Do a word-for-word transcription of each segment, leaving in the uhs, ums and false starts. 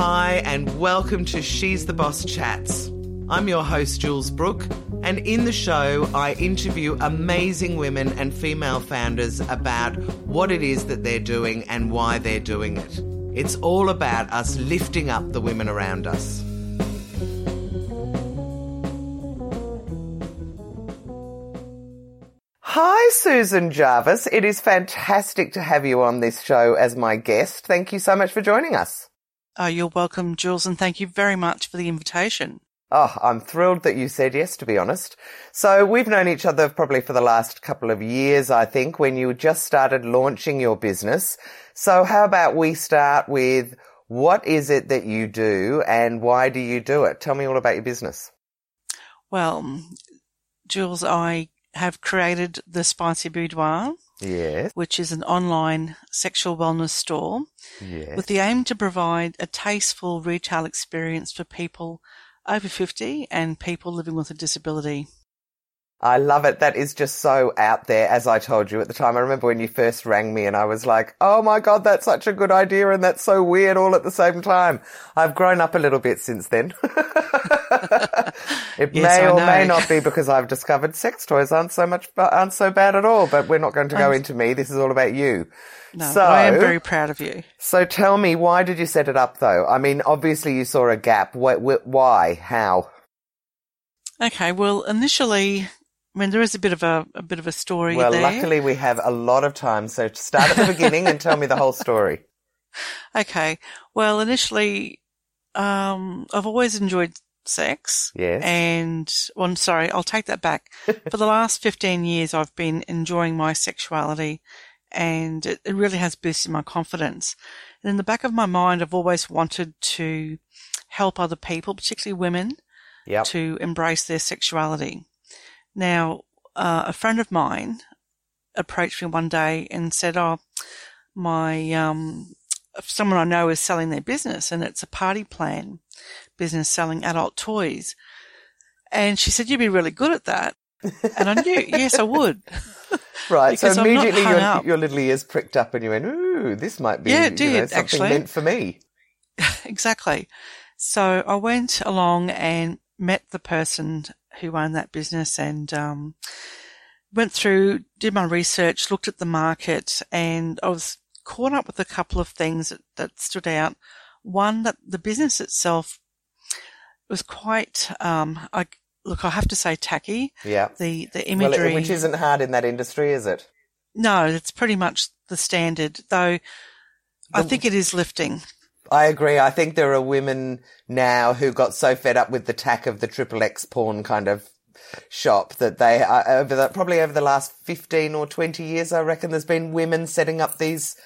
Hi, and welcome to She's the Boss Chats. I'm your host, Jules Brooke, and in the show, I interview amazing women and female founders about what it is that they're doing and why they're doing it. It's all about us lifting up the women around us. Hi, Susan Jarvis. It is fantastic to have you on this show as my guest. Thank you so much for joining us. Oh, you're welcome, Jules, and thank you very much for the invitation. Oh, I'm thrilled that you said yes, to be honest. So we've known each other probably for the last couple of years, I think, when you just started launching your business. So how about we start with what is it that you do and why do you do it? Tell me all about your business. Well, Jules, I have created the Spicy Boudoir, yes, which is an online sexual wellness store, yes, with the aim to provide a tasteful retail experience for people over fifty and people living with a disability. I love it. That is just so out there, as I told you at the time. I remember when you first rang me and I was like, oh, my God, that's such a good idea and that's so weird all at the same time. I've grown up a little bit since then. It yes, may or may not be because I've discovered sex toys aren't so much aren't so bad at all, but we're not going to go I'm, into me. This is all about you. No, so, I am very proud of you. So tell me, why did you set it up, though? I mean, obviously you saw a gap. Why? why how? Okay, well, initially... I mean, there is a bit of a, a bit of a story there. Well, luckily we have a lot of time, so start at the beginning and tell me the whole story. Okay. Well, initially, um, I've always enjoyed sex. Yes. And, well, I'm sorry, I'll take that back. For the last fifteen years, I've been enjoying my sexuality, and it, it really has boosted my confidence. And in the back of my mind, I've always wanted to help other people, particularly women, yep, to embrace their sexuality. Now, uh, a friend of mine approached me one day and said, oh, my um, someone I know is selling their business, and it's a party plan business selling adult toys. And she said, you'd be really good at that. And I knew, yes, I would. Right, so immediately your, your little ears pricked up and you went, ooh, this might be yeah, it did, you know, something actually. meant for me. Exactly. So I went along and met the person who owned that business and um, went through, did my research, looked at the market, and I was caught up with a couple of things that, that stood out. One, that the business itself was quite, um, I, look, I have to say tacky. Yeah. The, the imagery. Well, it, which isn't hard in that industry, is it? No, it's pretty much the standard, though the, I think it is lifting. I agree. I think there are women now who got so fed up with the tack of the triple X porn kind of shop that they are over the, probably over the last fifteen or twenty years, I reckon there's been women setting up these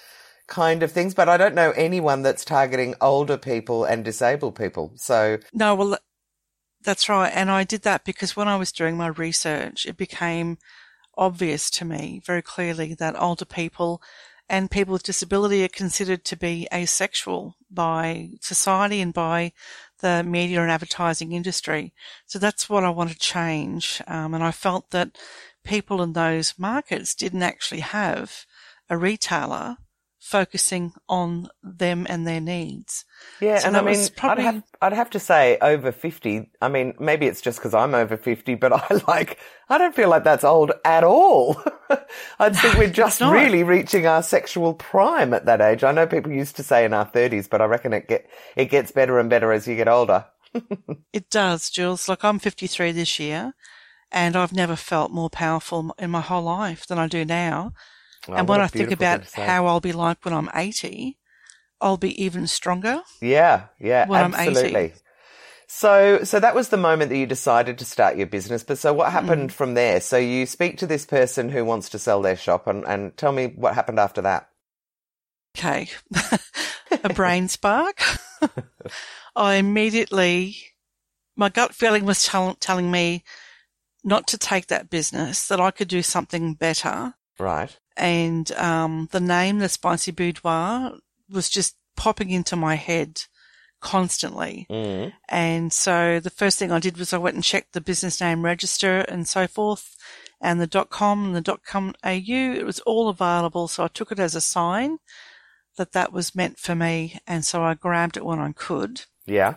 kind of things. But I don't know anyone that's targeting older people and disabled people. So no, well, that's right. And I did that because when I was doing my research, it became obvious to me very clearly that older people and people with disability are considered to be asexual by society and by the media and advertising industry. So that's what I want to change. Um, and I felt that people in those markets didn't actually have a retailer focusing on them and their needs. Yeah, so and I mean, probably... I'd, have, I'd have to say over fifty, I mean, maybe it's just because I'm over fifty, but I like, I don't feel like that's old at all. I think we're just really reaching our sexual prime at that age. I know people used to say in our thirties, but I reckon it get it gets better and better as you get older. It does, Jules. Like, I'm fifty-three this year, and I've never felt more powerful in my whole life than I do now. Oh, and when I think about how I'll be like when I'm eighty, I'll be even stronger. Yeah, yeah, when absolutely. I'm eighty. So, so that was the moment that you decided to start your business. But so what happened mm. from there? So you speak to this person who wants to sell their shop, and, and tell me what happened after that. Okay. A brain spark. I immediately, my gut feeling was tell, telling me not to take that business, that I could do something better. Right. And um, the name, the Spicy Boudoir, was just popping into my head constantly. Mm. And so the first thing I did was I went and checked the business name register and so forth, and the .com and the .com A U. It was all available, so I took it as a sign. that that was meant for me, and so I grabbed it when I could. Yeah.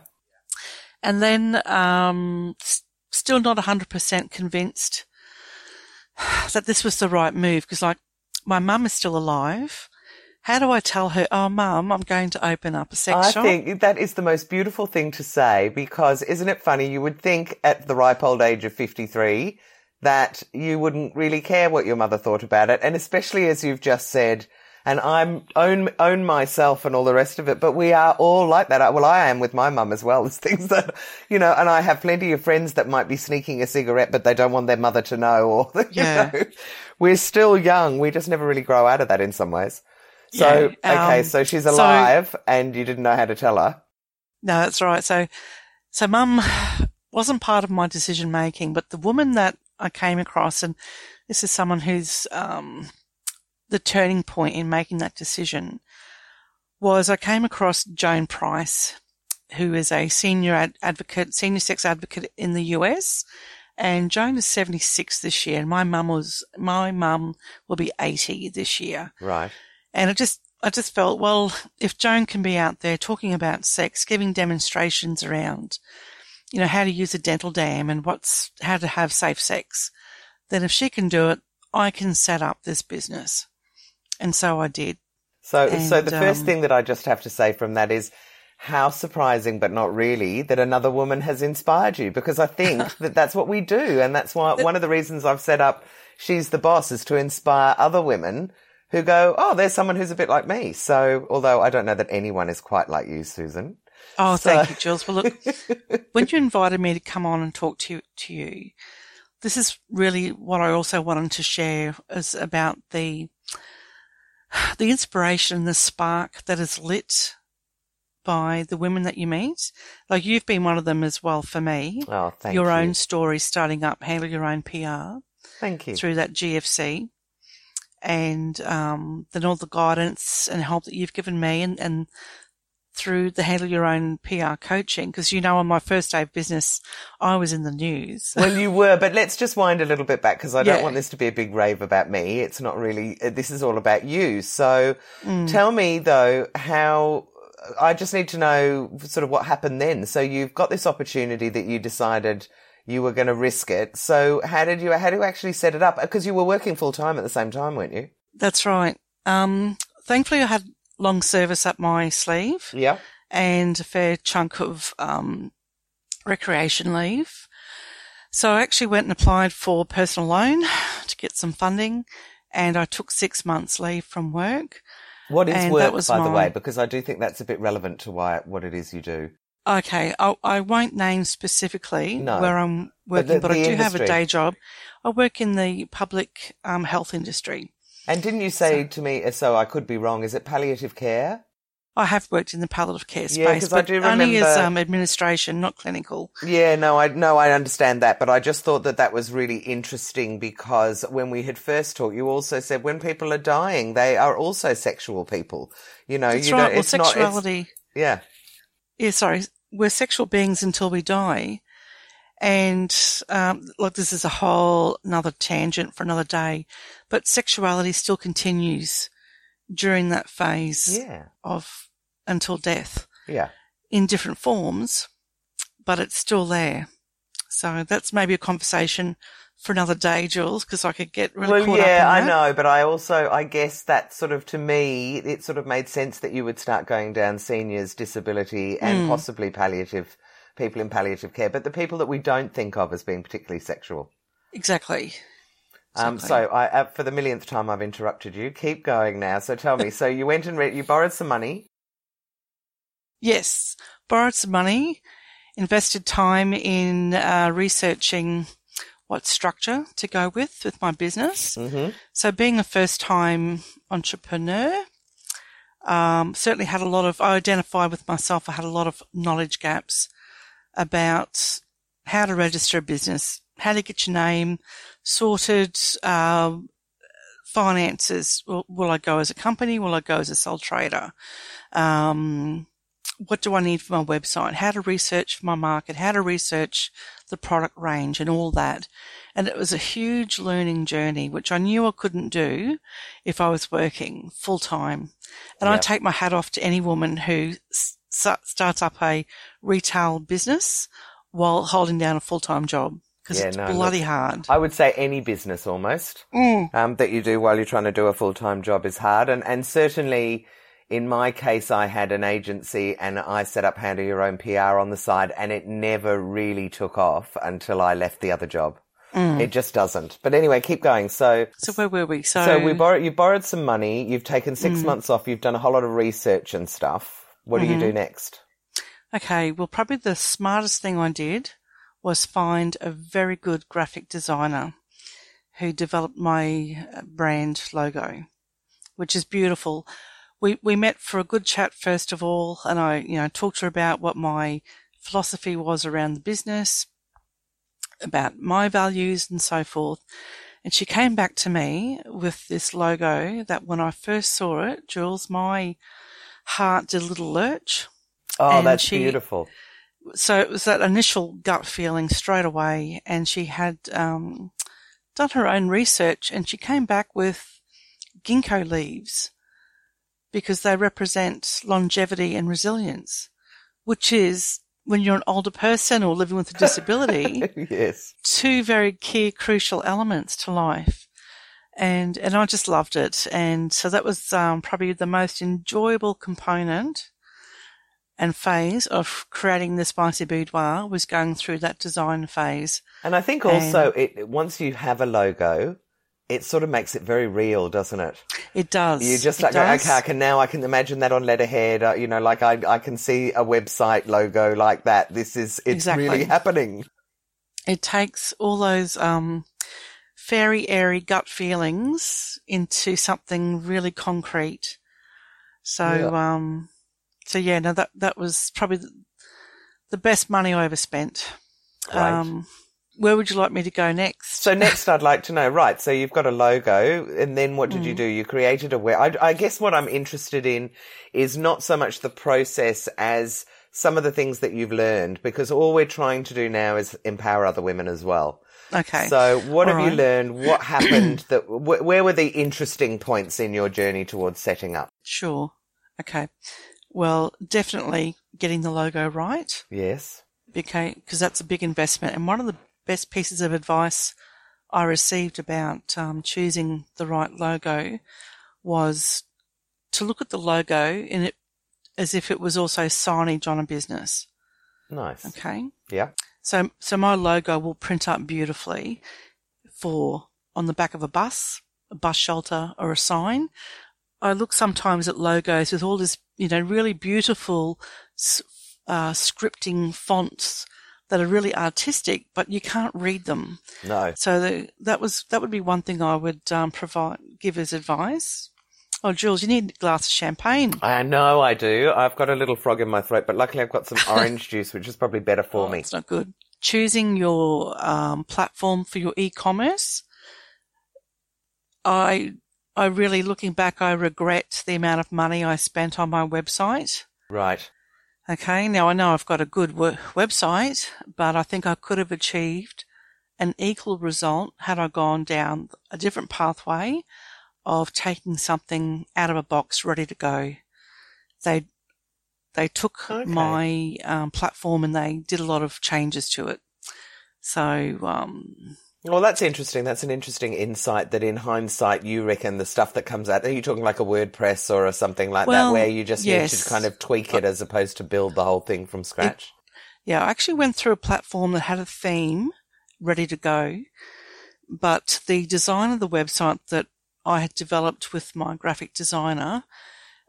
And then um, s- still not one hundred percent convinced that this was the right move, because, like, my mum is still alive. How do I tell her, oh, Mum, I'm going to open up a sex I shop? I think that is the most beautiful thing to say, because isn't it funny? You would think at the ripe old age of fifty-three that you wouldn't really care what your mother thought about it, and especially as you've just said, and I'm own own myself and all the rest of it, but we are all like that. I, well, I am with my mum as well. There's things that, you know, and I have plenty of friends that might be sneaking a cigarette, but they don't want their mother to know. Or you yeah. know, we're still young. We just never really grow out of that in some ways. So, yeah, um, okay, so she's alive so, and you didn't know how to tell her. No, that's right. So, so Mum wasn't part of my decision making, but the woman that I came across, and this is someone who's um, the turning point in making that decision, was I came across Joan Price, who is a senior ad- advocate, senior sex advocate in the U S, and Joan is seventy-six this year, and my mum was, my mum will be eighty this year. Right. And I just, I just felt, well, if Joan can be out there talking about sex, giving demonstrations around, you know, how to use a dental dam and what's, how to have safe sex, then if she can do it, I can set up this business. And so I did. So, and, so the first um, thing that I just have to say from that is how surprising, but not really, that another woman has inspired you, because I think that that's what we do. And that's why one of the reasons I've set up She's the Boss is to inspire other women who go, oh, there's someone who's a bit like me. So, although I don't know that anyone is quite like you, Susan. Oh, so. Thank you, Jules. Well, look, when you invited me to come on and talk to, to you, this is really what I also wanted to share, is about the the inspiration, the spark that is lit by the women that you meet. Like, you've been one of them as well for me. Oh, thank you. Your own story starting up, Handle Your Own P R. Thank you. Through that G F C. And um, then all the guidance and help that you've given me, and, and through the Handle Your Own P R coaching, because, you know, on my first day of business, I was in the news. Well, you were, but let's just wind a little bit back, because I yeah. don't want this to be a big rave about me. It's not really, this is all about you. So mm. tell me, though, how, I just need to know sort of what happened then. So you've got this opportunity that you decided you were going to risk it. So how did you, how do you actually set it up? Because you were working full time at the same time, weren't you? That's right. Um, thankfully I had long service up my sleeve. Yeah. And a fair chunk of, um, recreation leave. So I actually went and applied for personal loan to get some funding, and I took six months leave from work. What is work, by my... the way? Because I do think that's a bit relevant to why, what it is you do. Okay, I, I won't name specifically no, where I'm working, but, the, but I do industry. have a day job. I work in the public um, health industry. And didn't you say so, to me, so I could be wrong, is it palliative care? I have worked in the palliative care space, yeah, because I do remember, only as um, administration, not clinical. Yeah, no, I no, I understand that, but I just thought that that was really interesting, because when we had first talked, you also said when people are dying, they are also sexual people. You know, That's you right. don't, well, it's sexuality. Not, it's, yeah. Yeah, sorry, we're sexual beings until we die. And, um, look, this is a whole another tangent for another day, but sexuality still continues during that phase yeah. of until death. Yeah. In different forms, but it's still there. So that's maybe a conversation for another day, Jules, because I could get really well, caught yeah, up in that. Well, yeah, I know, but I also, I guess that sort of, to me, it sort of made sense that you would start going down seniors, disability, and mm. possibly palliative, people in palliative care, but the people that we don't think of as being particularly sexual. Exactly. Um, exactly. So I, uh, for the millionth time, I've interrupted you. Keep going now. So tell me, so you went and re- you borrowed some money? Yes, borrowed some money, invested time in uh, researching what structure to go with with my business. Mm-hmm. So being a first-time entrepreneur, um, certainly had a lot of – I identified with myself, I had a lot of knowledge gaps about how to register a business, how to get your name sorted, uh, finances. Will, will I go as a company? Will I go as a sole trader? Um, what do I need for my website, how to research for my market, how to research the product range and all that. And it was a huge learning journey, which I knew I couldn't do if I was working full time. And yep. I take my hat off to any woman who s- starts up a retail business while holding down a full-time job, because yeah, it's no, bloody look, hard. I would say any business almost mm. um, that you do while you're trying to do a full-time job is hard. And, and certainly in my case, I had an agency and I set up Handle Your Own P R on the side, and it never really took off until I left the other job. Mm. It just doesn't. But anyway, keep going. So, so where were we? So, so we borrowed, you borrowed some money. You've taken six mm. months off. You've done a whole lot of research and stuff. What mm-hmm. do you do next? Okay. Well, probably the smartest thing I did was find a very good graphic designer who developed my brand logo, which is beautiful. We we met for a good chat first of all, and I you know talked to her about what my philosophy was around the business, about my values and so forth. And she came back to me with this logo that when I first saw it, Jules, my heart did a little lurch. Oh, that's she, beautiful. So it was that initial gut feeling straight away, and she had um, done her own research, and she came back with ginkgo leaves because they represent longevity and resilience, which is, when you're an older person or living with a disability, yes, two very key crucial elements to life. And and I just loved it. And so that was um, probably the most enjoyable component and phase of creating the Spicy Boudoir, was going through that design phase. And I think also and, it once you have a logo, it sort of makes it very real, doesn't it? It does. You just like, go, okay, I can now I can imagine that on letterhead. Uh, you know, like I I can see a website logo like that. This is it's exactly. really happening. It takes all those um, fairy, airy gut feelings into something really concrete. So, yeah. um, so yeah, no, that that was probably the best money I ever spent. Great. Um, Where would you like me to go next? So next I'd like to know, right, so you've got a logo, and then what did mm. you do? You created a web. I, I guess what I'm interested in is not so much the process as some of the things that you've learned, because all we're trying to do now is empower other women as well. Okay. So what all have right. you learned? What happened? That wh- Where were the interesting points in your journey towards setting up? Sure. Okay. Well, definitely getting the logo right. Yes. Okay, because that's a big investment. And one of the best pieces of advice I received about um, choosing the right logo was to look at the logo in it as if it was also signage on a business. Nice. Okay. Yeah. So, so my logo will print up beautifully for on the back of a bus, a bus shelter, or a sign. I look sometimes at logos with all this, you know, really beautiful uh, scripting fonts that are really artistic, but you can't read them. No. So the, that was that would be one thing I would um, provide give as advice. Oh, Jules, you need a glass of champagne. I know I do. I've got a little frog in my throat, but luckily I've got some orange juice, which is probably better for oh, me. It's not good. Choosing your um, platform for your e-commerce, I I really looking back, I regret the amount of money I spent on my website. Right. Okay, now I know I've got a good w- website, but I think I could have achieved an equal result had I gone down a different pathway of taking something out of a box ready to go. They they took okay. my um, platform and they did a lot of changes to it. So, um well, that's interesting. That's an interesting insight that in hindsight you reckon the stuff that comes out, are you talking like a WordPress or something like well, that where you just yes. need to kind of tweak it as opposed to build the whole thing from scratch? It, yeah, I actually went through a platform that had a theme ready to go, but the design of the website that I had developed with my graphic designer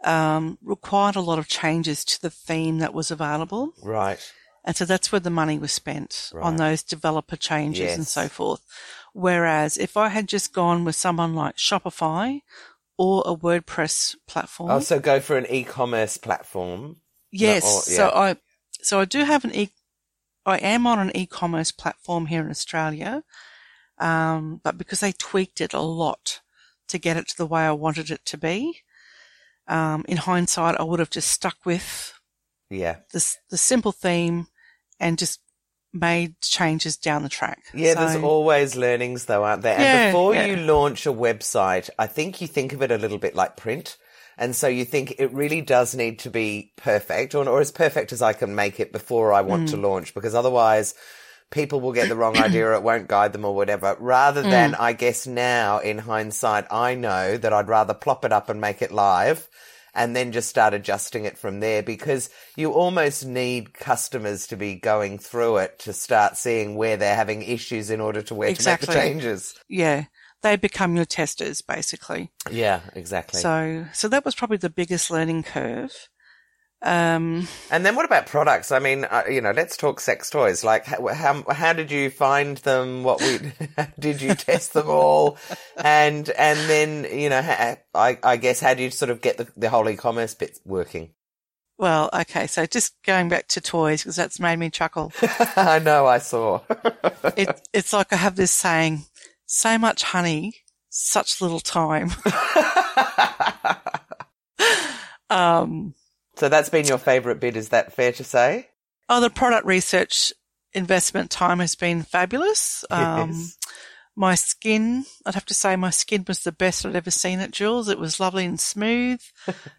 um, required a lot of changes to the theme that was available. Right. And so that's where the money was spent right. on those developer changes yes. and so forth. Whereas if I had just gone with someone like Shopify or a WordPress platform. Oh, so go for an e-commerce platform. Yes. Or, yeah. So I, so I do have an e, I am on an e-commerce platform here in Australia. Um, but because they tweaked it a lot to get it to the way I wanted it to be, um, in hindsight, I would have just stuck with yeah, the, the simple theme and just made changes down the track. Yeah, so, there's always learnings though, aren't there? Yeah, and before yeah. you launch a website, I think you think of it a little bit like print. And so you think it really does need to be perfect or, or as perfect as I can make it before I want mm. to launch, because otherwise people will get the wrong idea or it won't guide them or whatever. Rather mm. than, I guess now in hindsight, I know that I'd rather plop it up and make it live and then just start adjusting it from there, because you almost need customers to be going through it to start seeing where they're having issues in order to where exactly. to make the changes. Yeah. They become your testers, basically. Yeah, exactly. So so that was probably the biggest learning curve. Um, and then what about products? I mean, uh, you know, let's talk sex toys. Like, how how, how did you find them? What we, did you test them all? And and then, you know, how, I, I guess, how do you sort of get the, the whole e-commerce bit working? Well, okay, so just going back to toys, because that's made me chuckle. I know, I saw. it, it's like I have this saying, so much honey, such little time. um, so that's been your favourite bit, is that fair to say? Oh, the product research investment time has been fabulous. Um, yes. My skin, I'd have to say my skin was the best I'd ever seen at Jules. It was lovely and smooth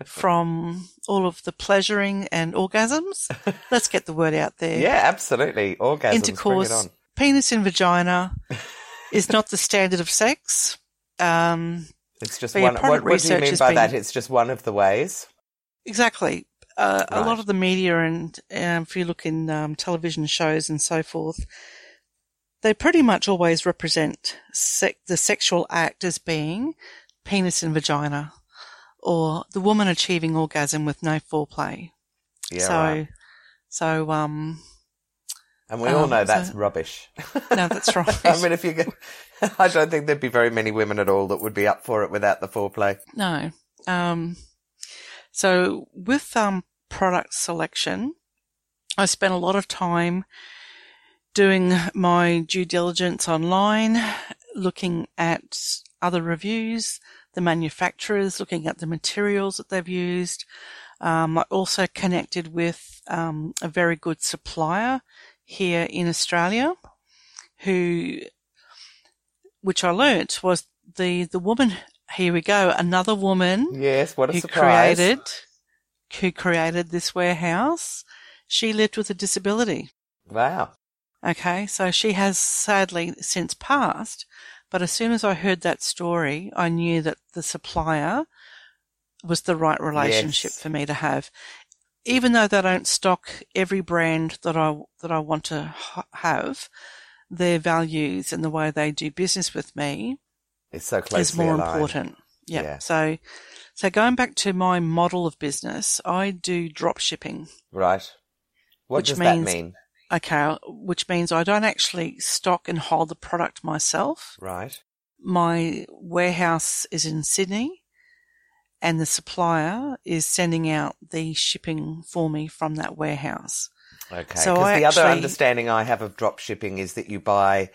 from all of the pleasuring and orgasms. Let's get the word out there. Yeah, absolutely. Orgasms, intercourse, bring it on. Penis and vagina. Is not the standard of sex. Um, it's just one. What, what do you mean by been, that? It's just one of the ways. Exactly. Uh, right. A lot of the media, and um, if you look in um, television shows and so forth, they pretty much always represent sec- the sexual act as being penis and vagina, or the woman achieving orgasm with no foreplay. Yeah. So, right. so um. And we um, all know that's so, rubbish. No, that's right. I mean, if you get, I don't think there'd be very many women at all that would be up for it without the foreplay. No. Um, so with um, product selection, I spent a lot of time doing my due diligence online, looking at other reviews, the manufacturers, looking at the materials that they've used. Um, I also connected with um, a very good supplier here in Australia, who, which I learnt was the, the woman, here we go, another woman. Yes, what a who surprise. Created, who created this warehouse. She lived with a disability. Wow. Okay, so she has sadly since passed, but as soon as I heard that story, I knew that the supplier was the right relationship yes. for me to have. Even though they don't stock every brand that I that I want to have, their values and the way they do business with me it's so is more aligned. Important. Yep. Yeah. So, so going back to my model of business, I do drop shipping. Right. What does means, that mean? Okay, which means I don't actually stock and hold the product myself. Right. My warehouse is in Sydney, and the supplier is sending out the shipping for me from that warehouse. Okay, because so the actually, other understanding I have of drop shipping is that you buy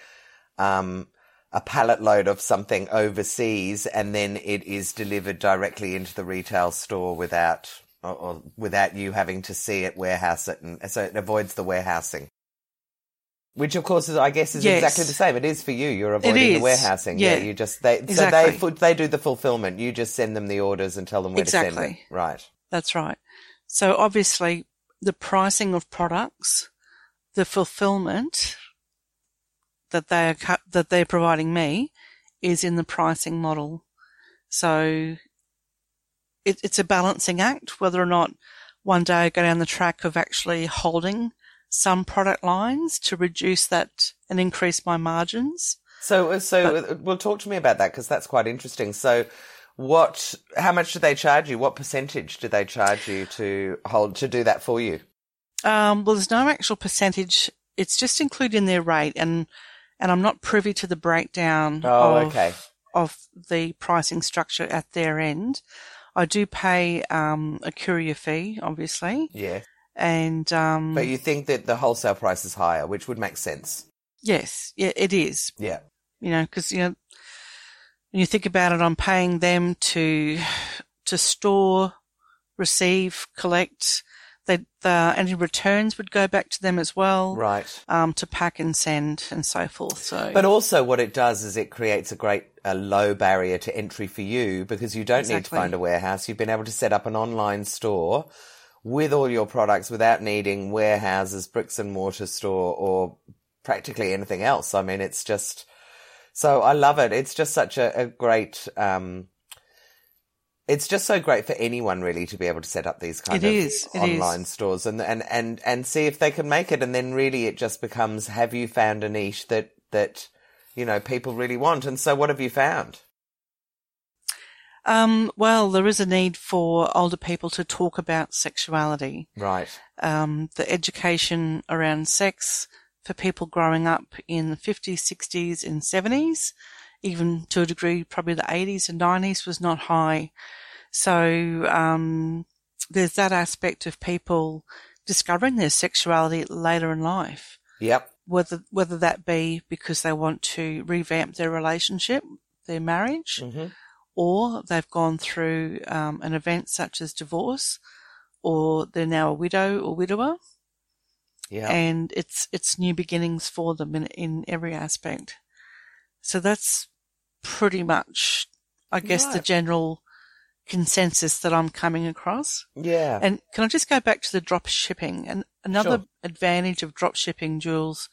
um, a pallet load of something overseas and then it is delivered directly into the retail store without or, or without you having to see it, warehouse it, and so it avoids the warehousing. Which, of course, is, I guess, is yes. exactly the same. It is for you. You're avoiding the warehousing. Yeah. yeah, you just they exactly. so they they do the fulfillment. You just send them the orders and tell them where exactly. to send them. Right. That's right. So obviously, the pricing of products, the fulfillment that they are that they're providing me, is in the pricing model. So it, it's a balancing act whether or not one day I go down the track of actually holding some product lines to reduce that and increase my margins. So, so but, well, talk to me about that, because that's quite interesting. So, what? How much do they charge you? What percentage do they charge you to hold to do that for you? Um, well, there's no actual percentage. It's just included in their rate, and and I'm not privy to the breakdown. Oh, of, okay. Of the pricing structure at their end, I do pay um, a courier fee, obviously. Yeah. And um, but you think that the wholesale price is higher, which would make sense. Yes, yeah, it is. Yeah, you know, because you know, when you think about it, I'm paying them to to store, receive, collect. They, the, any returns would go back to them as well, right? Um, to pack and send and so forth. So, but also what it does is it creates a great a low barrier to entry for you, because you don't exactly. need to find a warehouse. You've been able to set up an online store with all your products without needing warehouses, bricks and mortar store, or practically anything else. I mean, it's just so I love it. It's just such a, a great. Um, It's just so great for anyone really to be able to set up these kind it of is, online is. stores and, and, and, and see if they can make it. And then really it just becomes, have you found a niche that, that, you know, people really want? And so what have you found? Um, well, there is a need for older people to talk about sexuality. Right. Um, the education around sex for people growing up in the fifties, sixties and seventies. Even to a degree, probably the eighties and nineties was not high. So um, there's that aspect of people discovering their sexuality later in life. Yep. Whether whether that be because they want to revamp their relationship, their marriage, mm-hmm. or they've gone through um, an event such as divorce, or they're now a widow or widower. Yeah. And it's it's new beginnings for them in in every aspect. So that's pretty much, I guess, right. the general consensus that I'm coming across. Yeah. And can I just go back to the drop shipping? And another sure. advantage of drop shipping, Jules,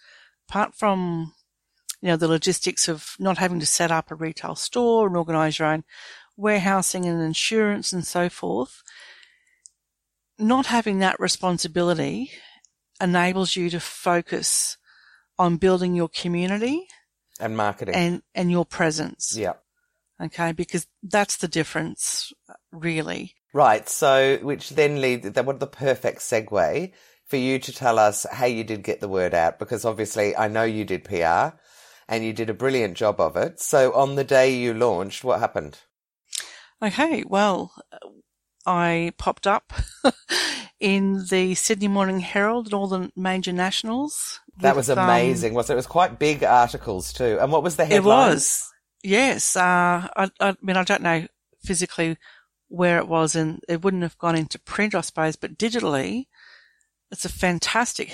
apart from, you know, the logistics of not having to set up a retail store and organise your own warehousing and insurance and so forth, not having that responsibility enables you to focus on building your community and marketing. And and your presence. Yeah. Okay, because that's the difference, really. Right, so which then leads, that what the perfect segue for you to tell us how you did get the word out, because obviously I know you did P R and you did a brilliant job of it. So on the day you launched, what happened? Okay, well, I popped up in the Sydney Morning Herald and all the major nationals. That was amazing, um, wasn't it? It was quite big articles too. And what was the headline? It was, yes. Uh, I, I mean, I don't know physically where it was, and it wouldn't have gone into print, I suppose, but digitally, it's a fantastic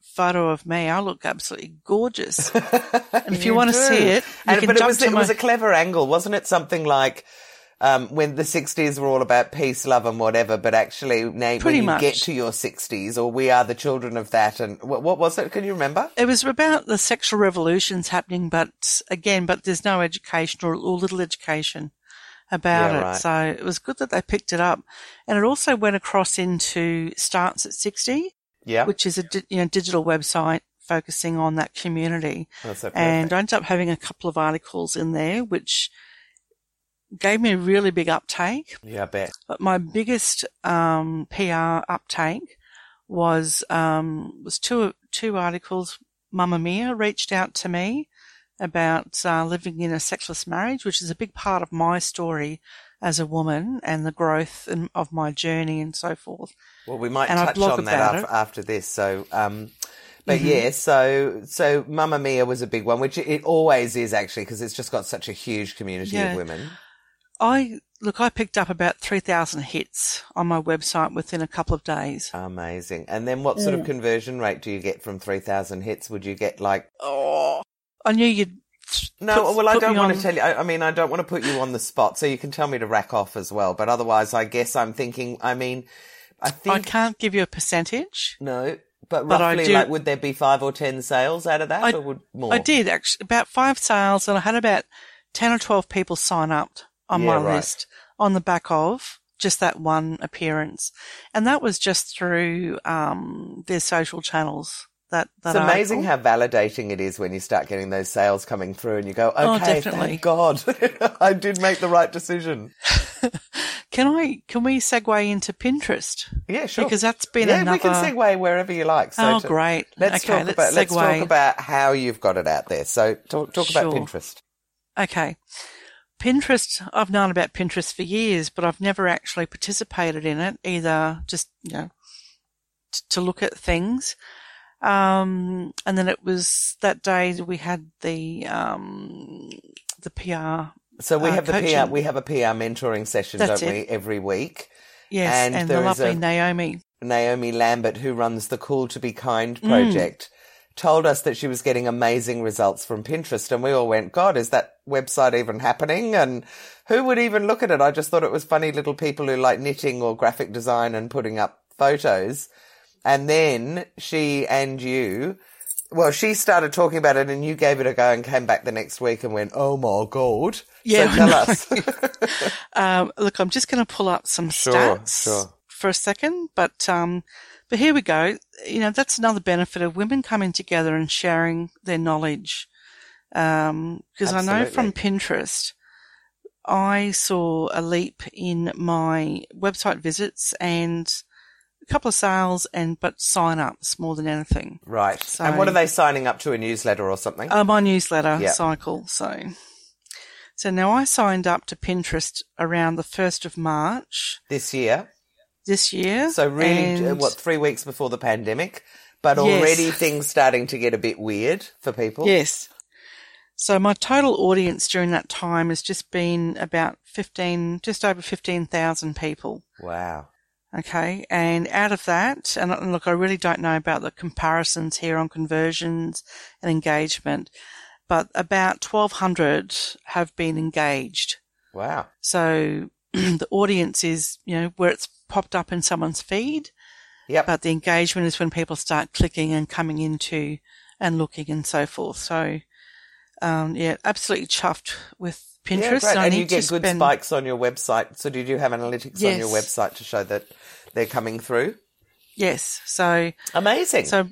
photo of me. I look absolutely gorgeous. And if you, you want do. to see it, you and, can but jump it was, to it my... was a clever angle, wasn't it? Something like um, when the sixties were all about peace, love, and whatever, but actually, now when you much. get to your sixties, or we are the children of that, and what, what was it? Can you remember? It was about the sexual revolutions happening, but again, but there's no education or, or little education about yeah, it. Right. So it was good that they picked it up, and it also went across into Starts at Sixty, yeah, which is a di- you know digital website focusing on that community. That's so perfect. And I ended up having a couple of articles in there, which gave me a really big uptake. Yeah, I bet. But my biggest um, P R uptake was um, was two two articles. Mamamia reached out to me about uh, living in a sexless marriage, which is a big part of my story as a woman and the growth in, of my journey and so forth. Well, we might and touch on that after, after this. So, um, but mm-hmm. yeah, so so Mamamia was a big one, which it always is actually, because it's just got such a huge community yeah. of women. I look. I picked up about three thousand hits on my website within a couple of days. Amazing! And then, what sort mm. of conversion rate do you get from three thousand hits? Would you get like? Oh, I knew you'd. No, put, well, put I don't want on. to tell you. I, I mean, I don't want to put you on the spot, so you can tell me to rack off as well. But otherwise, I guess I'm thinking. I mean, I think I can't give you a percentage. No, but roughly, but do, like, would there be five or ten sales out of that, I, or would more? I did actually about five sales, and I had about ten or twelve people sign up on yeah, my right. list on the back of just that one appearance. And that was just through um, their social channels. That, that It's amazing article. How validating it is when you start getting those sales coming through and you go, okay, oh, thank God, I did make the right decision. Can I? Can we segue into Pinterest? Yeah, sure. Because that's been yeah, another... Yeah, we can segue wherever you like. So oh, to, great. Let's, okay, talk let's, about, let's talk about how you've got it out there. So talk, talk sure. about Pinterest. Okay. Pinterest, I've known about Pinterest for years, but I've never actually participated in it, either just, you know, t- to look at things. Um, and then it was that day we had the um, the P R. So we uh, have the coaching. P R. We have a P R mentoring session, That's don't it. we, every week? Yes, and, and there the lovely is a, Naomi. Naomi Lambert, who runs the Call to be Kind project, mm. told us that she was getting amazing results from Pinterest. And we all went, God, is that website even happening? And who would even look at it? I just thought it was funny little people who like knitting or graphic design and putting up photos. And then she and you, well, she started talking about it and you gave it a go and came back the next week and went, oh, my God. Yeah, so tell us. um, look, I'm just going to pull up some sure, stats sure. for a second. But um, but here we go. You know, that's another benefit of women coming together and sharing their knowledge. Because um, I know from Pinterest, I saw a leap in my website visits and a couple of sales and but sign-ups more than anything. Right. So, and what are they signing up to, a newsletter or something? Uh, my newsletter yep. cycle. So so now I signed up to Pinterest around the first of March. This year? This year. So really, and, what, three weeks before the pandemic, but yes. already things starting to get a bit weird for people. Yes. So my total audience during that time has just been about fifteen, just over fifteen thousand people. Wow. Okay, and out of that, and look, I really don't know about the comparisons here on conversions and engagement, but about twelve hundred have been engaged. Wow. So the audience is, you know, where it's popped up in someone's feed, yep. but the engagement is when people start clicking and coming into and looking and so forth. So, um, yeah, absolutely chuffed with Pinterest. Yeah, and, and you get good spend... spikes on your website. So did you have analytics yes. on your website to show that they're coming through? Yes. So amazing. So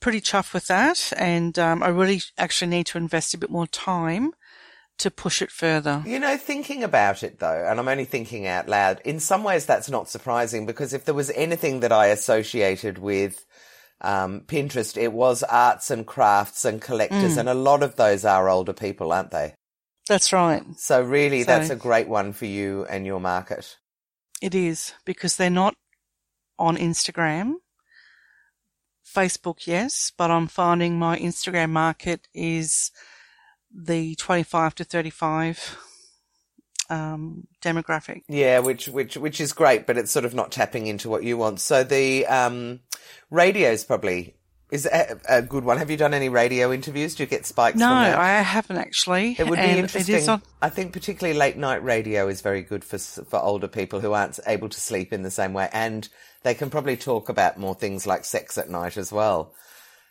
pretty chuffed with that. And um, I really actually need to invest a bit more time to push it further. You know, thinking about it though, and I'm only thinking out loud, in some ways that's not surprising because if there was anything that I associated with um, Pinterest, it was arts and crafts and collectors. Mm. And a lot of those are older people, aren't they? That's right. So really, so, that's a great one for you and your market. It is, because they're not on Instagram. Facebook, yes, but I'm finding my Instagram market is the twenty-five to thirty-five um, demographic. Yeah, which, which which is great, but it's sort of not tapping into what you want. So the um, radio's probably... is a, a good one. Have you done any radio interviews? Do you get spikes? No, from that? I haven't actually. It would and be interesting. On- I think particularly late night radio is very good for for older people who aren't able to sleep in the same way, and they can probably talk about more things like sex at night as well.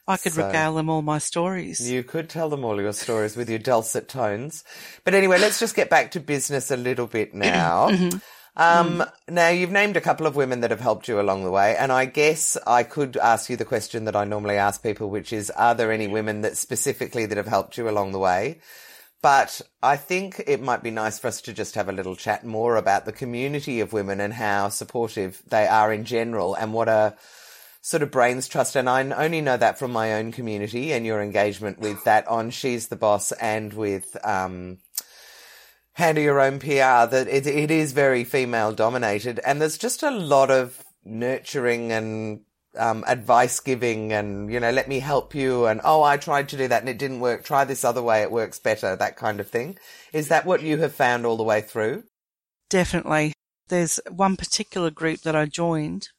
I could so, regale them all my stories. You could tell them all your stories with your dulcet tones. But anyway, let's just get back to business a little bit now. mm-hmm. Um, mm. Now, you've named a couple of women that have helped you along the way, and I guess I could ask you the question that I normally ask people, which is, are there any women that specifically that have helped you along the way? But I think it might be nice for us to just have a little chat more about the community of women and how supportive they are in general and what a sort of brains trust. And I only know that from my own community and your engagement with that on She's the Boss and with... um Handle Your Own P R, that it, it is very female dominated and there's just a lot of nurturing and um, advice giving and, you know, let me help you and, oh, I tried to do that and it didn't work. Try this other way. It works better. That kind of thing. Is that what you have found all the way through? Definitely. There's one particular group that I joined,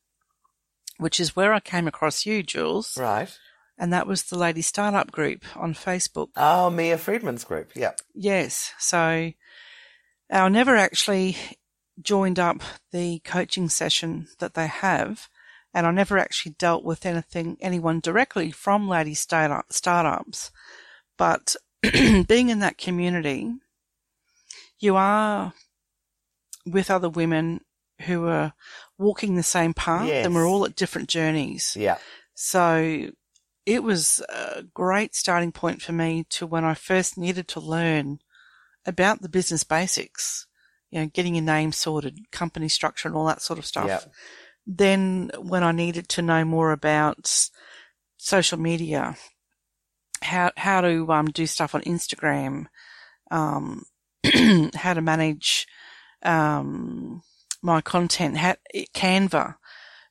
which is where I came across you, Jules. Right. And that was the Lady Startup group on Facebook. Oh, Mia Friedman's group. Yeah. Yes. So... I never actually joined up the coaching session that they have, and I never actually dealt with anything, anyone directly from Lady Startups. But being in that community, you are with other women who are walking the same path, yes. and we're all at different journeys. Yeah. So it was a great starting point for me to when I first needed to learn about the business basics, you know, getting your name sorted, company structure and all that sort of stuff. Yep. Then when I needed to know more about social media, how how to um, do stuff on Instagram, um, how to manage um, my content, how, Canva,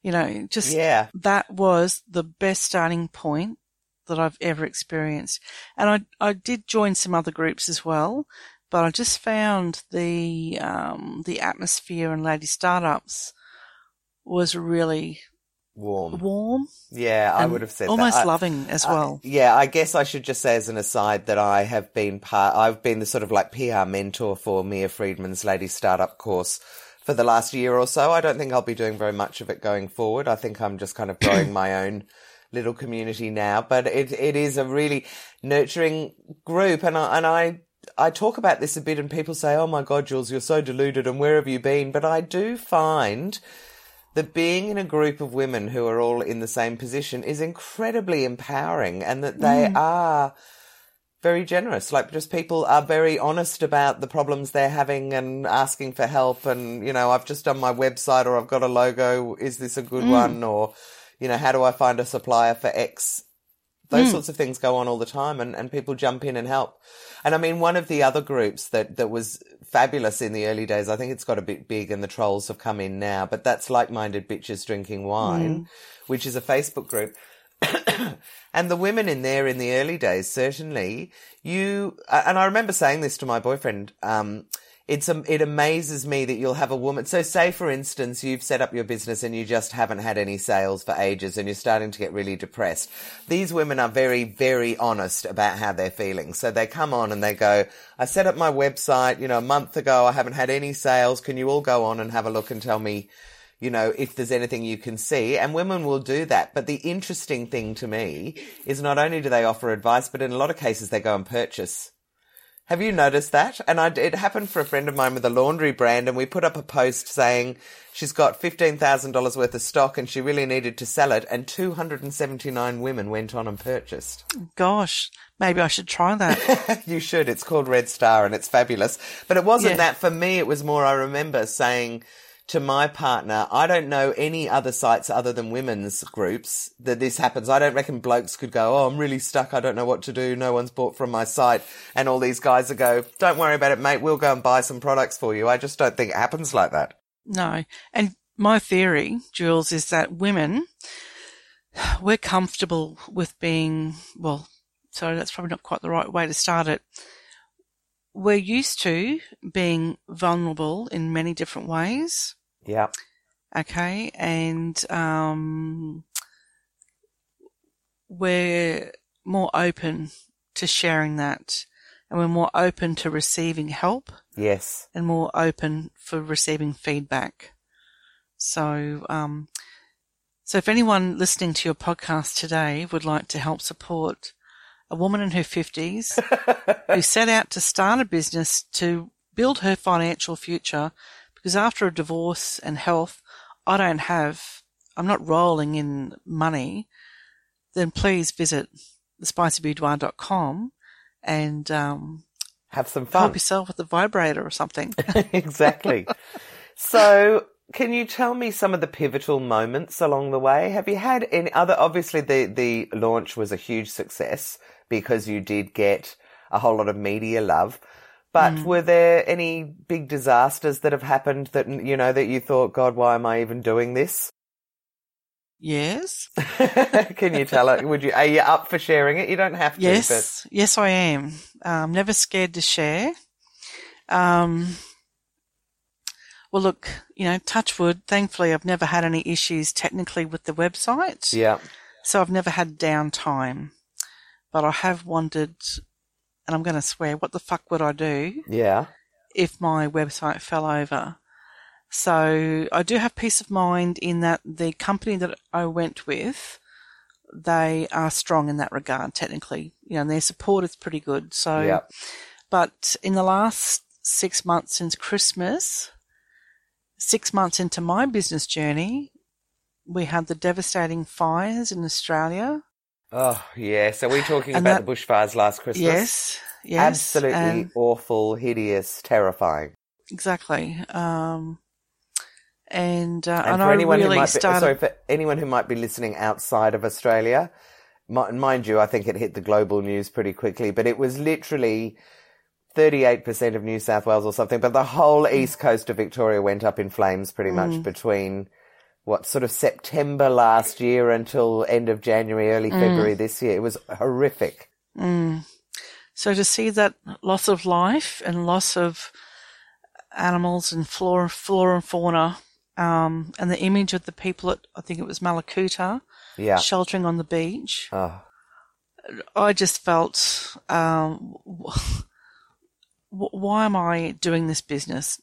you know, just yeah. that was the best starting point that I've ever experienced. And I I did join some other groups as well. But I just found the um, the atmosphere in Lady Startups was really Warm. Warm? Yeah, I would have said almost that. Almost loving as well. I, yeah, I guess I should just say as an aside that I have been part, I've been the sort of like P R mentor for Mia Friedman's Lady Startup course for the last year or so. I don't think I'll be doing very much of it going forward. I think I'm just kind of growing my own little community now, but it, it is a really nurturing group. And I, and I, I talk about this a bit and people say, oh my God, Jules, you're so deluded and where have you been? But I do find that being in a group of women who are all in the same position is incredibly empowering and that they mm. are very generous. Like, just people are very honest about the problems they're having and asking for help. And, you know, I've just done my website or I've got a logo. Is this a good mm. one? Or, you know, how do I find a supplier for X? Those mm. sorts of things go on all the time and, and people jump in and help. And I mean, one of the other groups that, that was fabulous in the early days, I think it's got a bit big and the trolls have come in now, but that's Like-Minded Bitches Drinking Wine, mm. which is a Facebook group. And the women in there in the early days, certainly, you, and I remember saying this to my boyfriend, um, It's um, it amazes me that you'll have a woman. So say, for instance, you've set up your business and you just haven't had any sales for ages and you're starting to get really depressed. These women are very, very honest about how they're feeling. So they come on and they go, I set up my website, you know, a month ago. I haven't had any sales. Can you all go on and have a look and tell me, you know, if there's anything you can see? And women will do that. But the interesting thing to me is not only do they offer advice, but in a lot of cases they go and purchase. Have you noticed that? And I, it happened for a friend of mine with a laundry brand, and we put up a post saying she's got fifteen thousand dollars worth of stock and she really needed to sell it, and two hundred seventy-nine women went on and purchased. Gosh, maybe I should try that. You should. It's called Red Star and it's fabulous. But it wasn't yeah. that for me. It was more I remember saying to my partner, I don't know any other sites other than women's groups that this happens. I don't reckon blokes could go, oh, I'm really stuck. I don't know what to do. No one's bought from my site. And all these guys would go, don't worry about it, mate. We'll go and buy some products for you. I just don't think it happens like that. No. And my theory, Jules, is that women, we're comfortable with being, well, sorry, that's probably not quite the right way to start it. We're used to being vulnerable in many different ways. Yeah. Okay. And um, we're more open to sharing that, and we're more open to receiving help. Yes. And more open for receiving feedback. So, um, so if anyone listening to your podcast today would like to help support a woman in her fifties who set out to start a business to build her financial future, because after a divorce and health, I don't have, I'm not rolling in money, then please visit the spicy boudoir dot com and um, have some fun. Help yourself with a vibrator or something. Exactly. So can you tell me some of the pivotal moments along the way? Have you had any other? Obviously, the, the launch was a huge success because you did get a whole lot of media love. But mm. were there any big disasters that have happened that, you know, that you thought, God, why am I even doing this? Yes. Can you tell it? Would you, are you up for sharing it? You don't have to. Yes, but... yes, I am. I'm never scared to share. Um. Well, look, you know, touch wood, thankfully I've never had any issues technically with the website. Yeah. So I've never had downtime. But I have wondered, and I'm going to swear, what the fuck would I do? Yeah. If my website fell over. So I do have peace of mind in that the company that I went with, they are strong in that regard technically. You know, and their support is pretty good. So, yeah. But in the last six months since Christmas, six months into my business journey, we had the devastating fires in Australia. Oh, yes. Are we talking and about that, the bushfires last Christmas? Yes, yes. Absolutely and, awful, hideous, terrifying. Exactly. Um, and uh, and, and I really started... Sorry, for anyone who might be listening outside of Australia, mind you, I think it hit the global news pretty quickly, but it was literally thirty-eight percent of New South Wales or something, but the whole east coast of Victoria went up in flames pretty much mm. between, what, sort of September last year until end of January, early mm. February this year. It was horrific. Mm. So to see that loss of life and loss of animals and flora, flora and fauna um, and the image of the people at, I think it was Malakuta, yeah. sheltering on the beach. Oh. I just felt, um, why am I doing this business?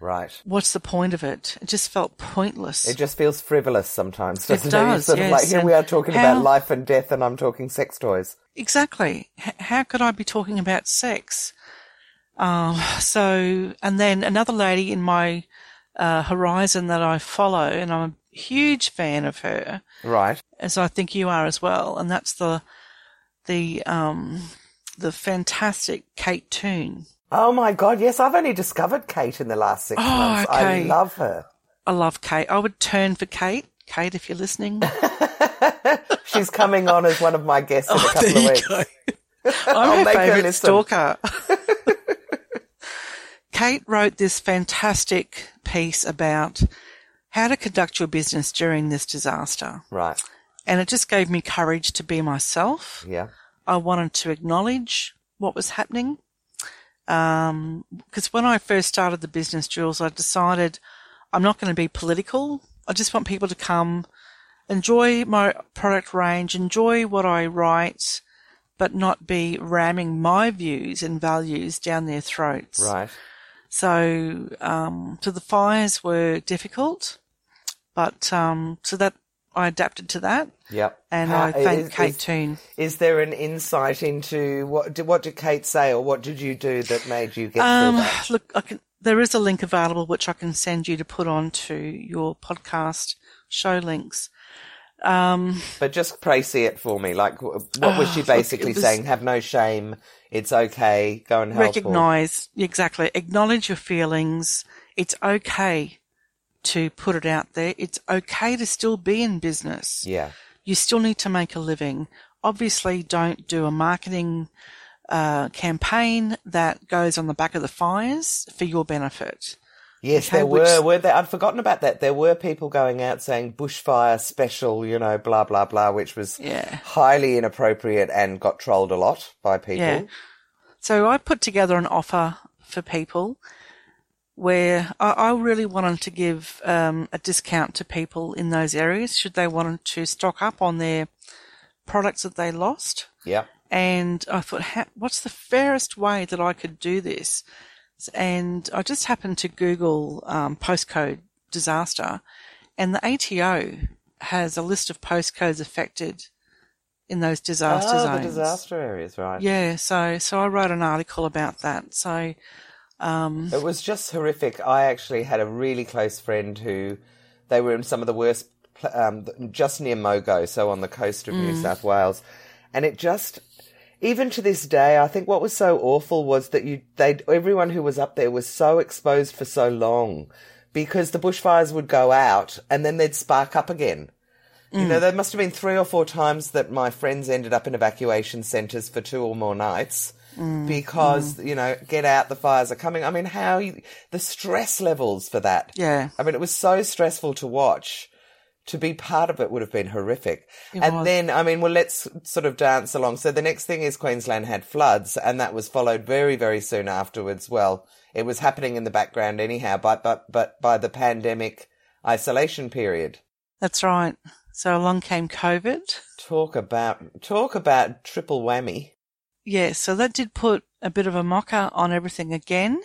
Right. What's the point of it? It just felt pointless. It just feels frivolous sometimes, doesn't it? It does, sort yes. of like, here and we are talking how, about life and death, and I'm talking sex toys. Exactly. H- how could I be talking about sex? Um, so, and then another lady in my uh, horizon that I follow, and I'm a huge fan of her. Right. As I think you are as well, and that's the the um, the fantastic Kate Toon. Oh, my God, yes, I've only discovered Kate in the last six oh, months. Okay. I love her. I love Kate. I would turn for Kate. Kate, if you're listening. She's coming on as one of my guests in oh, a couple there of weeks. You go. I'm her favourite her stalker. Kate wrote this fantastic piece about how to conduct your business during this disaster. Right. And it just gave me courage to be myself. Yeah. I wanted to acknowledge what was happening. Um, because when I first started the business, Jules, I decided I'm not going to be political. I just want people to come, enjoy my product range, enjoy what I write, but not be ramming my views and values down their throats. Right. So, um, so the fires were difficult, but um, so that I adapted to that. Yep. And I thank is, Kate is, Toon. Is there an insight into what did, what did Kate say or what did you do that made you get um, through that? Look, I can, there is a link available which I can send you to put on to your podcast show links. Um, but just précis it for me. Like what was she basically look, it was, saying? Have no shame. It's okay. Go and help. Recognise. Or... Exactly. Acknowledge your feelings. It's okay to put it out there. It's okay to still be in business. Yeah. You still need to make a living. Obviously, don't do a marketing uh, campaign that goes on the back of the fires for your benefit. Yes, okay, there were. Which, were there, I'd forgotten about that. There were people going out saying bushfire special, you know, blah, blah, blah, which was yeah. highly inappropriate and got trolled a lot by people. Yeah. So I put together an offer for people where I, I really wanted to give um, a discount to people in those areas should they want to stock up on their products that they lost. Yeah. And I thought, ha- what's the fairest way that I could do this? And I just happened to Google um, postcode disaster, and the A T O has a list of postcodes affected in those disaster oh, zones. Oh, the disaster areas, right. Yeah, so, so I wrote an article about that. So... Um, it was just horrific. I actually had a really close friend who, they were in some of the worst, um, just near Mogo, so on the coast of mm. New South Wales. And it just, even to this day, I think what was so awful was that you, they, everyone who was up there was so exposed for so long because the bushfires would go out and then they'd spark up again. Mm. You know, there must have been three or four times that my friends ended up in evacuation centres for two or more nights. Mm, because, mm. you know, get out, the fires are coming. I mean, how you, the stress levels for that. Yeah. I mean, it was so stressful to watch. To be part of it would have been horrific. It and was. Then, I mean, well, let's sort of dance along. So the next thing is Queensland had floods, and that was followed very, very soon afterwards. Well, it was happening in the background anyhow, but but, but by the pandemic isolation period. That's right. So along came COVID. Talk about talk about triple whammy. Yeah, so that did put a bit of a mocker on everything again,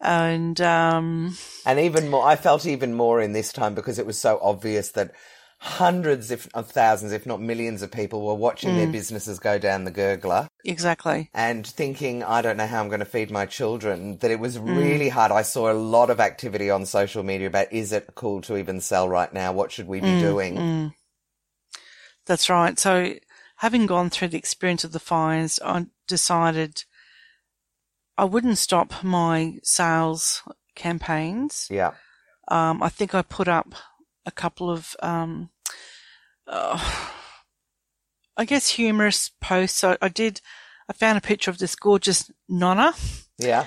and um, and even more. I felt even more in this time because it was so obvious that hundreds if, of thousands, if not millions, of people were watching mm. their businesses go down the gurgler. Exactly, and thinking, I don't know how I'm going to feed my children. That it was mm. really hard. I saw a lot of activity on social media about is it cool to even sell right now? What should we be mm. doing? Mm. That's right. So. Having gone through the experience of the fires, I decided I wouldn't stop my sales campaigns. Yeah. Um, I think I put up a couple of, um, uh, I guess, humorous posts. So I did, I found a picture of this gorgeous nonna. Yeah.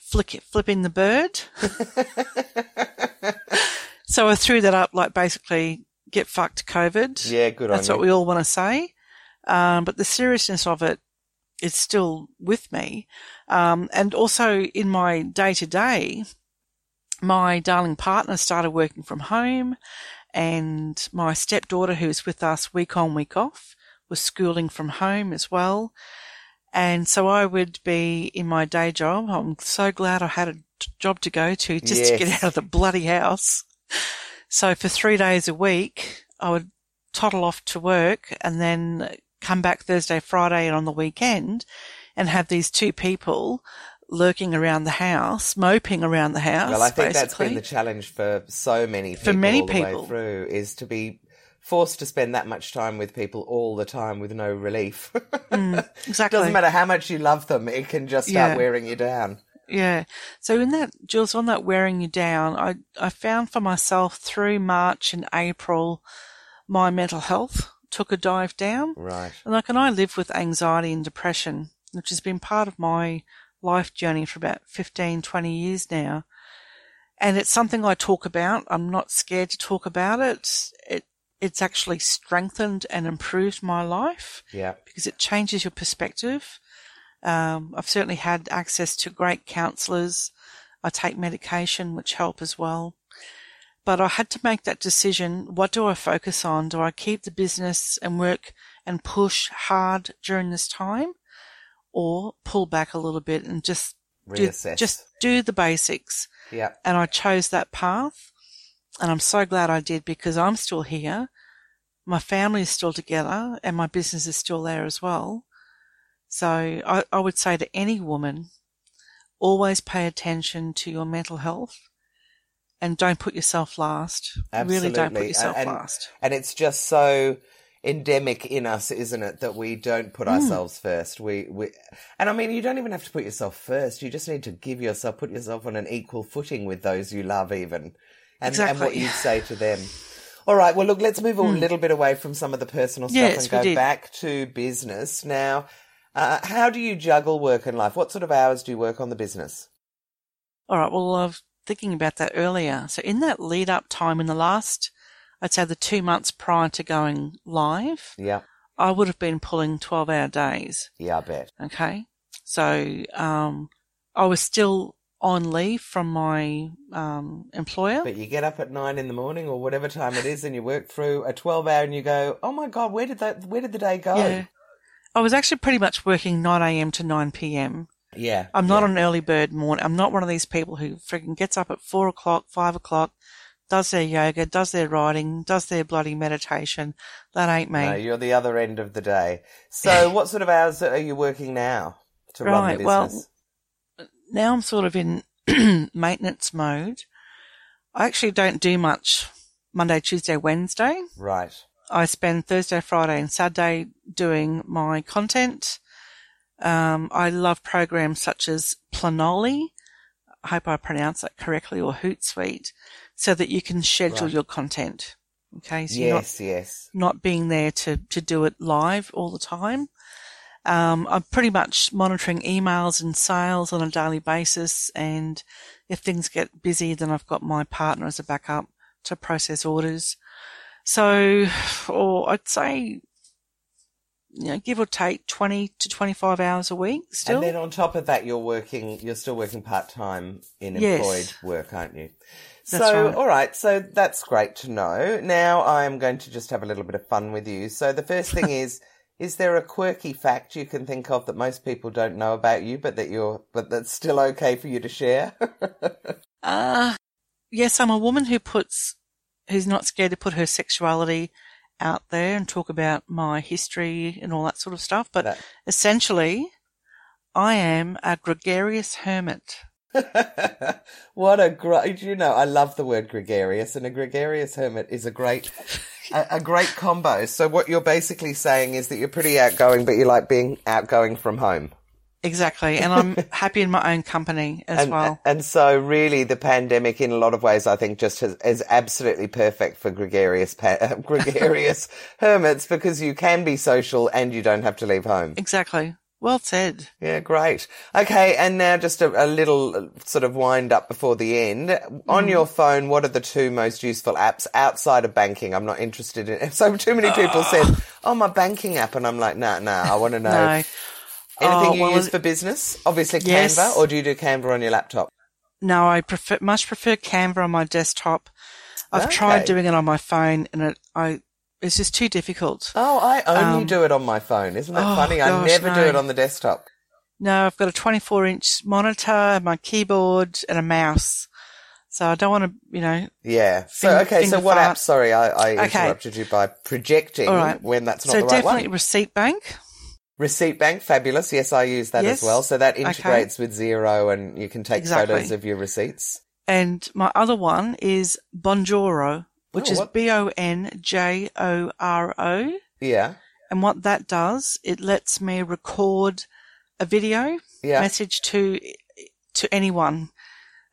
Flick it, flipping the bird. So I threw that up, like, basically, get fucked COVID. Yeah, good on you. That's what we all want to say. Um, but the seriousness of it is still with me. Um, and also in my day-to-day, my darling partner started working from home, and my stepdaughter, who's with us week on, week off, was schooling from home as well. And so I would be in my day job. I'm so glad I had a job to go to just yes. to get out of the bloody house. So for three days a week, I would toddle off to work and then come back Thursday, Friday, and on the weekend, and have these two people lurking around the house, moping around the house. Well, I think basically. That's been the challenge for so many people for many all the people. Way through, is to be forced to spend that much time with people all the time with no relief. Mm, exactly. Doesn't matter how much you love them, it can just start yeah. wearing you down. Yeah. So in that, Jules, on that wearing you down, I, I found for myself through March and April, my mental health took a dive down. Right. And like, and I live with anxiety and depression, which has been part of my life journey for about fifteen, twenty years now. And it's something I talk about. I'm not scared to talk about it. It, it's actually strengthened and improved my life. Yeah. Because it changes your perspective. Um, I've certainly had access to great counsellors. I take medication, which help as well. But I had to make that decision. What do I focus on? Do I keep the business and work and push hard during this time, or pull back a little bit and just reassess, do, just do the basics? Yeah. And I chose that path, and I'm so glad I did, because I'm still here. My family is still together, and my business is still there as well. So I, I would say to any woman, always pay attention to your mental health and don't put yourself last. Absolutely. Really don't put yourself and, last. And it's just so endemic in us, isn't it, that we don't put mm. ourselves first. We, we, and I mean, you don't even have to put yourself first. You just need to give yourself, put yourself on an equal footing with those you love even, and, exactly. and what you say to them. All right. Well, look, let's move mm. a little bit away from some of the personal stuff yes, and go back to business. Now, Uh, how do you juggle work and life? What sort of hours do you work on the business? All right. Well, I was thinking about that earlier. So in that lead up time in the last, I'd say the two months prior to going live, yeah, I would have been pulling twelve hour days. Yeah, I bet. Okay. So, um, I was still on leave from my, um, employer. But you get up at nine in the morning or whatever time it is and you work through a twelve hour and you go, oh my God, where did that, where did the day go? Yeah. I was actually pretty much working nine a.m. to nine p.m. Yeah. I'm not yeah. an early bird morning. I'm not one of these people who freaking gets up at four o'clock, five o'clock, does their yoga, does their writing, does their bloody meditation. That ain't me. No, you're the other end of the day. So what sort of hours are you working now to right, run the business? Well, now I'm sort of in maintenance mode. I actually don't do much Monday, Tuesday, Wednesday. Right. I spend Thursday, Friday and Saturday doing my content. Um, I love programs such as Planoly. I hope I pronounce that correctly, or Hootsuite, so that you can schedule right. your content. Okay. So yes, you're not, yes. not being there to, to do it live all the time. Um, I'm pretty much monitoring emails and sales on a daily basis. And if things get busy, then I've got my partner as a backup to process orders. So, or I'd say, you know, give or take twenty to twenty-five hours a week still. And then on top of that, you're working, you're still working part-time in employed yes. work, aren't you? That's so, right. all right. So that's great to know. Now I'm going to just have a little bit of fun with you. So the first thing is, is there a quirky fact you can think of that most people don't know about you, but that you're, but that's still okay for you to share? uh, yes, I'm a woman who puts, who's not scared to put her sexuality out there and talk about my history and all that sort of stuff. But no. essentially, I am a gregarious hermit. What a great, you know, I love the word gregarious, and a gregarious hermit is a great, a, a great combo. So what you're basically saying is that you're pretty outgoing, but you like being outgoing from home. Exactly. And I'm happy in my own company as and, well. And so really the pandemic in a lot of ways, I think, just has, is absolutely perfect for gregarious, pa- gregarious hermits, because you can be social and you don't have to leave home. Exactly. Well said. Yeah, great. Okay. And now just a, a little sort of wind up before the end. Mm. On your phone, what are the two most useful apps outside of banking? I'm not interested in it. So too many people oh. said, oh, my banking app. And I'm like, nah, nah, I want to know. no. Anything oh, you well, use for business? Obviously Canva, yes. or do you do Canva on your laptop? No, I prefer, much prefer Canva on my desktop. I've okay. tried doing it on my phone, and it, I it's just too difficult. Oh, I only um, do it on my phone. Isn't that oh, funny? Gosh, I never no. do it on the desktop. No, I've got a twenty-four inch monitor, my keyboard, and a mouse. So I don't want to, you know. Yeah. So finger, okay. Finger so what fart. app? Sorry, I, I okay. interrupted you by projecting right. when that's not so the right one. So definitely Receipt Bank. Receipt Bank, fabulous. Yes, I use that yes. as well. So that integrates okay. with Xero, and you can take exactly. photos of your receipts. And my other one is Bonjoro, which oh, is B O N J O R O. Yeah. And what that does, it lets me record a video yeah. message to to anyone.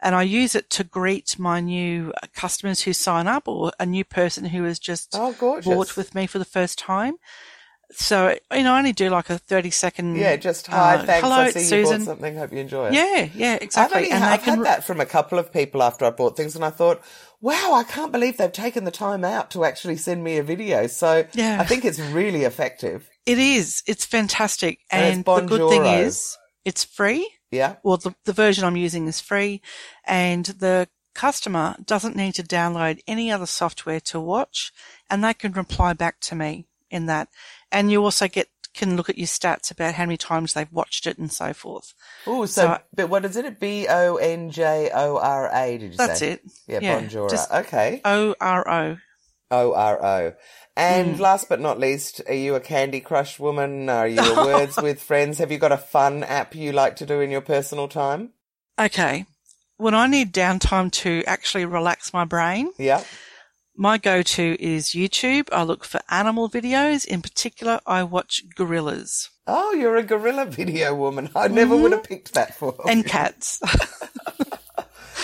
And I use it to greet my new customers who sign up, or a new person who has just oh, bought with me for the first time. So, you know, I only do like a thirty second. Yeah, just hi, uh, thanks. Hello, I see you Susan. Bought something. Hope you enjoy it. Yeah, yeah, exactly. I've, only, and I've had re- that from a couple of people after I bought things, and I thought, wow, I can't believe they've taken the time out to actually send me a video. So yeah. I think it's really effective. It is. It's fantastic. And, and it's the good thing is it's free. Yeah. Well, the, the version I'm using is free, and the customer doesn't need to download any other software to watch, and they can reply back to me in that. And you also get can look at your stats about how many times they've watched it and so forth. Oh, so, so but what is it? B O N J O R A, did you that's say? That's it. Yeah, yeah Bonjoro. Okay. O R O. O R O. And mm. last but not least, are you a Candy Crush woman? Are you a Words with Friends? Have you got a fun app you like to do in your personal time? Okay. When I need downtime to actually relax my brain, yeah. my go-to is YouTube. I look for animal videos. In particular, I watch gorillas. Oh, you're a gorilla video woman. I mm-hmm. never would have picked that for you. And cats.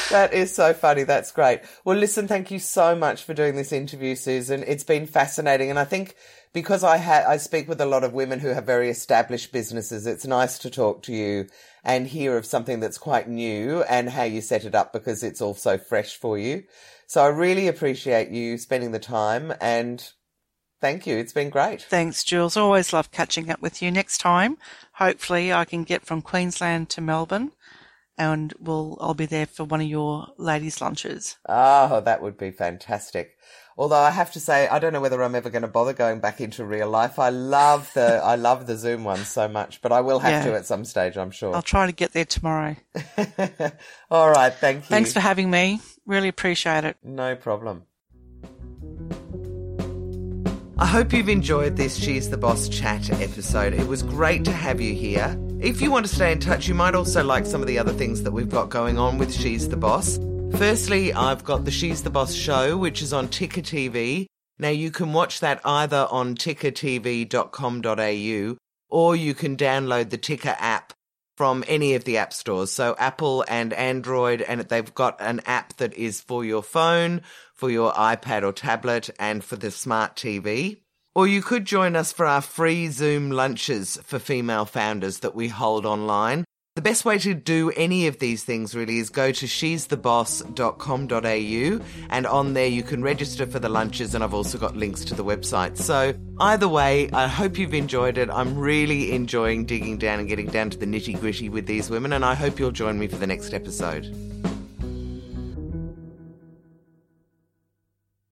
That is so funny. That's great. Well, listen, thank you so much for doing this interview, Susan. It's been fascinating. And I think because I ha- I speak with a lot of women who have very established businesses, it's nice to talk to you and hear of something that's quite new and how you set it up, because it's all so fresh for you. So I really appreciate you spending the time, and thank you. It's been great. Thanks, Jules. Always love catching up with you. Next time, hopefully I can get from Queensland to Melbourne. And we'll, I'll be there for one of your ladies' lunches. Oh, that would be fantastic. Although I have to say, I don't know whether I'm ever going to bother going back into real life. I love the I love the Zoom one so much, but I will have yeah. to at some stage, I'm sure. I'll try to get there tomorrow. All right, thank you. Thanks for having me. Really appreciate it. No problem. I hope you've enjoyed this She's the Boss chat episode. It was great to have you here. If you want to stay in touch, you might also like some of the other things that we've got going on with She's the Boss. Firstly, I've got the She's the Boss show, which is on Ticker T V. Now, you can watch that either on ticker t v dot com dot a u, or you can download the Ticker app from any of the app stores. So Apple and Android, and they've got an app that is for your phone, for your iPad or tablet, and for the smart T V. Or you could join us for our free Zoom lunches for female founders that we hold online. The best way to do any of these things really is go to she's the boss dot com dot a u, and on there you can register for the lunches, and I've also got links to the website. So either way, I hope you've enjoyed it. I'm really enjoying digging down and getting down to the nitty-gritty with these women, and I hope you'll join me for the next episode.